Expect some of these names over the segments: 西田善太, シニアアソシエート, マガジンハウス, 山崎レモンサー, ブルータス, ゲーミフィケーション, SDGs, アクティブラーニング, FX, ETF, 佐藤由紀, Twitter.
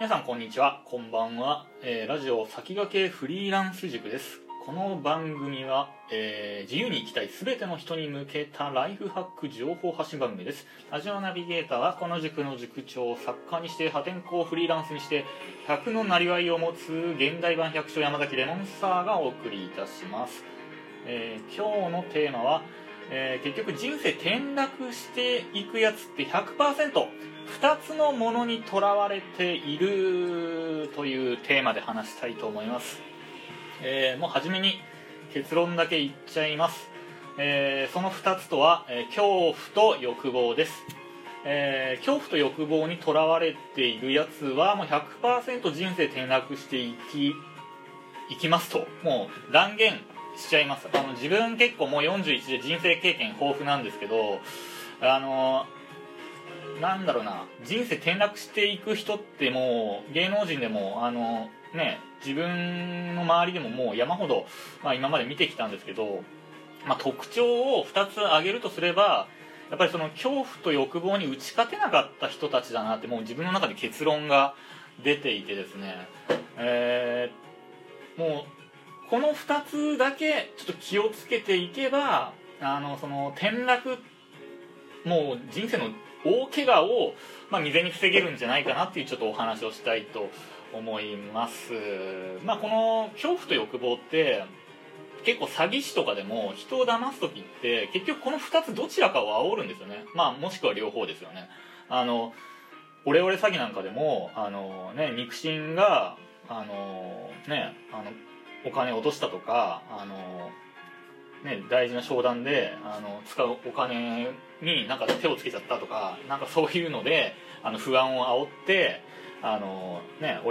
皆さんこんにちは、こんばんは。ラジオ先駆けフリーランス塾です。この番組は、自由に生きたい全ての人に向けたライフハック情報発信番組です。ラジオナビゲーターはこの塾の塾長、作家にして破天荒フリーランスにして100のなりわいを持つ現代版百姓山崎レモンサーがお送りいたします。今日のテーマは、結局人生転落していくやつって 100%2 つのものにとらわれているというテーマで話したいと思います。もう初めに結論だけ言っちゃいます。その2つとは、恐怖と欲望です。恐怖と欲望にとらわれているやつはもう 100% 人生転落していきますともう断言しちゃいます。自分結構もう41で人生経験豊富なんですけど、なんだろうな、人生転落していく人ってもう芸能人でも自分の周りでももう山ほど、今まで見てきたんですけど、特徴を2つ挙げるとすれば、やっぱりその恐怖と欲望に打ち勝てなかった人たちだなってもう自分の中で結論が出ていてですね、もうこの2つだけちょっと気をつけていけば、その転落、もう人生の大怪我を、未然に防げるんじゃないかなっていうちょっとお話をしたいと思います。この恐怖と欲望って結構詐欺師とかでも人を騙す時って結局この2つどちらかを煽るんですよね。もしくは両方ですよね。オレオレ詐欺なんかでも肉親がお金を落としたとか、大事な商談で使うお金になんか手をつけちゃったとか、なんかそういうので不安を煽ってオ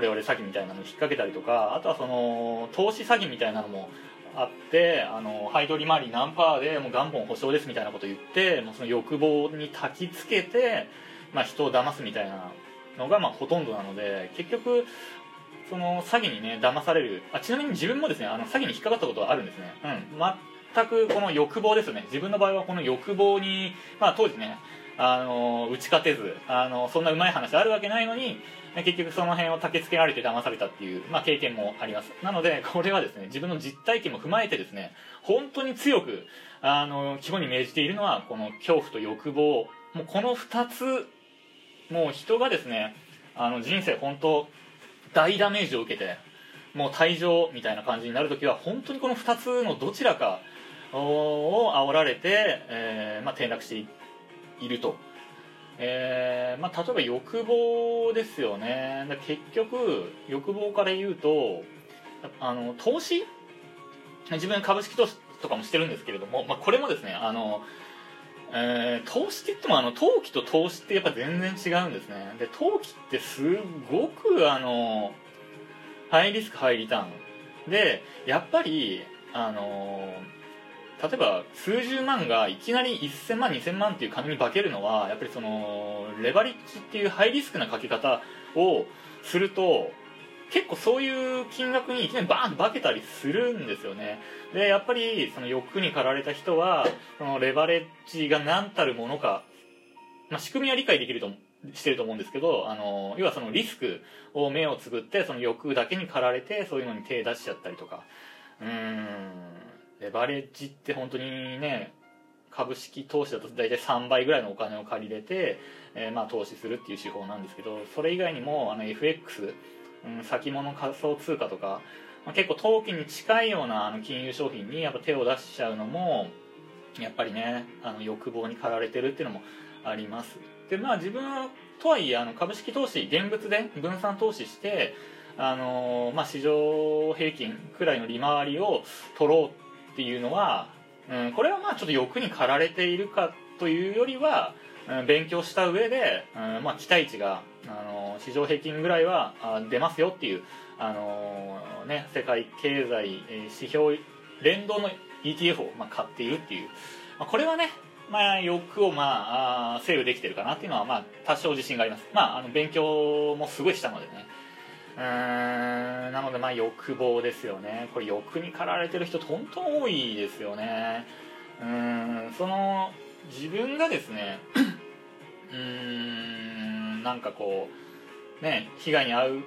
レオレ詐欺みたいなのに引っ掛けたりとか、あとはその投資詐欺みたいなのもあって、配当利回り何パーでもう元本保証ですみたいなこと言って、もうその欲望に焚きつけて、人を騙すみたいなのがほとんどなので、結局その詐欺に騙される。ちなみに自分もですね、詐欺に引っかかったことはあるんですね。全くこの欲望ですよね。自分の場合はこの欲望に、当時打ち勝てず、そんなうまい話あるわけないのに、結局その辺をたきつけられて騙されたっていう、経験もあります。なのでこれはですね、自分の実体験も踏まえてですね、本当に強く肝に銘じているのはこの恐怖と欲望。もうこの2つ、もう人がですね、人生本当大ダメージを受けてもう退場みたいな感じになるときは、本当にこの2つのどちらかを煽られて、転落していると、例えば欲望ですよね。結局欲望から言うと、投資、自分株式投資とかもしてるんですけれども、これもですね、投資って言っても投機と投資ってやっぱ全然違うんですね。で投機ってすごくハイリスクハイリターンで、やっぱり例えば数十万がいきなり1000万2000万っていう金に化けるのは、やっぱりそのレバレッジっていうハイリスクなかけ方をすると、結構そういう金額にいきなりバーンと化けたりするんですよね。でやっぱりその欲に駆られた人は、そのレバレッジが何たるものか、仕組みは理解できるとしてると思うんですけど、要はそのリスクを目をつぶって、その欲だけに駆られてそういうのに手出しちゃったりとか、レバレッジって本当にね、株式投資だと大体3倍ぐらいのお金を借りれて、投資するっていう手法なんですけど、それ以外にもFX、先物仮想通貨とか、結構投機に近いような金融商品にやっぱ手を出しちゃうのも、やっぱりね、欲望に駆られてるっていうのもあります。で自分はとはいえ株式投資、現物で分散投資して、市場平均くらいの利回りを取ろうっていうのは、これはちょっと欲に駆られているかというよりは、勉強した上で、期待値が市場平均ぐらいは出ますよっていう、世界経済指標連動の ETF を買っているっていう、これはね、欲をセーブできてるかなっていうのは多少自信があります。勉強もすごいしたのでね。なので欲望ですよね。これ欲に駆られてる人本当多いですよね。その自分がですねなんかこね、被害に遭う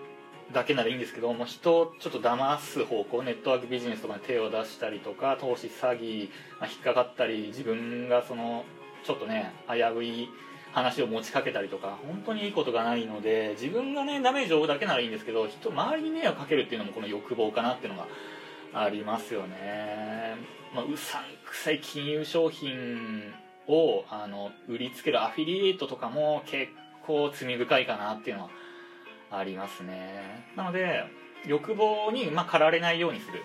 だけならいいんですけども、人をちょっと騙す方向、ネットワークビジネスとかに手を出したりとか、投資詐欺、引っかかったり、自分がそのちょっとね危うい話を持ちかけたりとか、本当にいいことがないので、自分がねダメージを負うだけならいいんですけど、周りに迷惑かけるっていうのもこの欲望かなっていうのがありますよね。うさんくさい金融商品を売りつけるアフィリエイトとかも結構罪深いかなっていうのはありますね。なので欲望に駆られないようにする、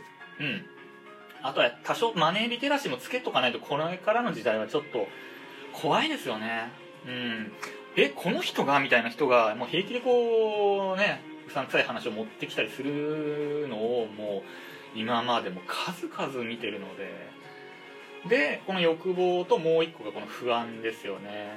あとは多少マネーリテラシーもつけとかないと、これからの時代はちょっと怖いですよね。この人がみたいな人がもう平気でこうねうさんくさい話を持ってきたりするのをもう今までも数々見てるので、この欲望ともう一個がこの不安ですよね。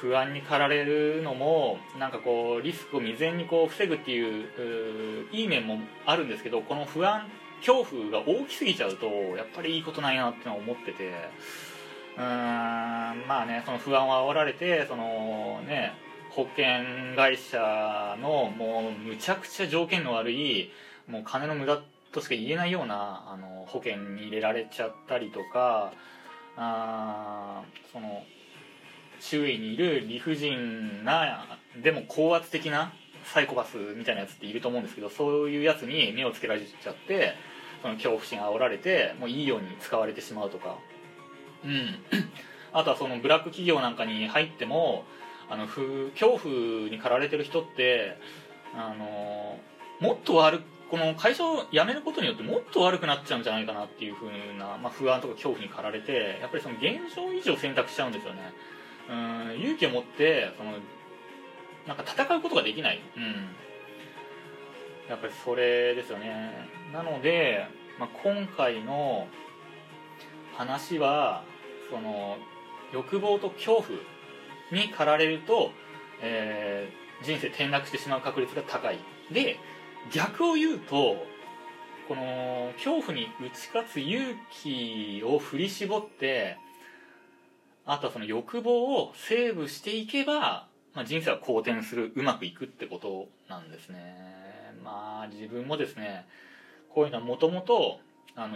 不安に駆られるのもなんかこうリスクを未然にこう防ぐっていういい面もあるんですけど、この不安恐怖が大きすぎちゃうとやっぱりいいことないなってのは思ってて、その不安を煽られて、そのね保険会社のもうむちゃくちゃ条件の悪い、もう金の無駄としか言えないような保険に入れられちゃったりとか、その周囲にいる理不尽なでも高圧的なサイコパスみたいなやつっていると思うんですけど、そういうやつに目をつけられちゃって、その恐怖心煽られてもういいように使われてしまうとか、あとはそのブラック企業なんかに入っても恐怖に駆られてる人ってもっとこの会社を辞めることによってもっと悪くなっちゃうんじゃないかなっていう風な、不安とか恐怖に駆られて、やっぱりその現状維持を選択しちゃうんですよね。勇気を持ってそのなんか戦うことができない、やっぱりそれですよね。なので、今回の話はその欲望と恐怖に駆られると、人生転落してしまう確率が高い。で逆を言うと、この恐怖に打ち勝つ勇気を振り絞って、あとはその欲望をセーブしていけば、人生は好転する、うまくいくってことなんですね。自分もですね、こういうのはもともと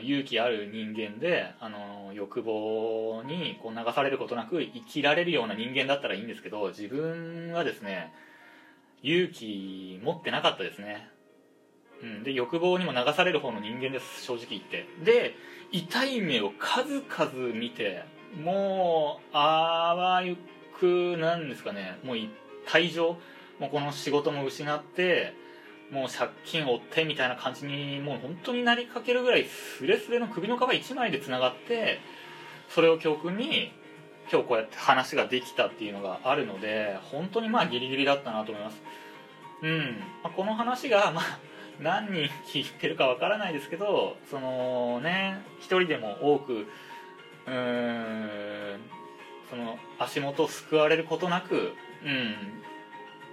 勇気ある人間で、欲望にこう流されることなく生きられるような人間だったらいいんですけど、自分はですね勇気持ってなかったですね。で欲望にも流される方の人間です、正直言って。で痛い目を数々見て、もうあわゆくなんですかね、もう退場、もうこの仕事も失って、もう借金を負ってみたいな感じにもう本当になりかけるぐらいスレスレの首の皮一枚でつながって、それを教訓に今日こうやって話ができたっていうのがあるので、本当にギリギリだったなと思います。この話が何人聞いてるかわからないですけど、そのね一人でも多くその足元を救われることなく、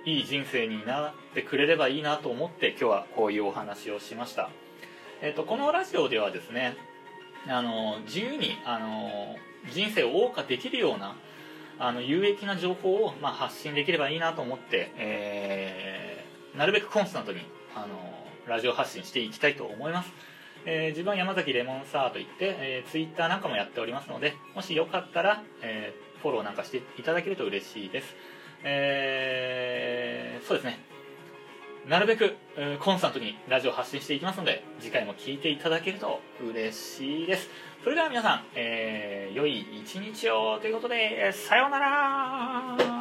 いい人生になってくれればいいなと思って、今日はこういうお話をしました。このラジオではですね、自由に人生を謳歌できるような有益な情報を発信できればいいなと思って、なるべくコンスタントにラジオ発信していきたいと思います。自分は山崎レモンサワーといって、Twitter なんかもやっておりますので、もしよかったら、フォローなんかしていただけると嬉しいです。そうですね、なるべくコンスタントにラジオ発信していきますので、次回も聞いていただけると嬉しいです。それでは皆さん、良い一日をということで、さようなら。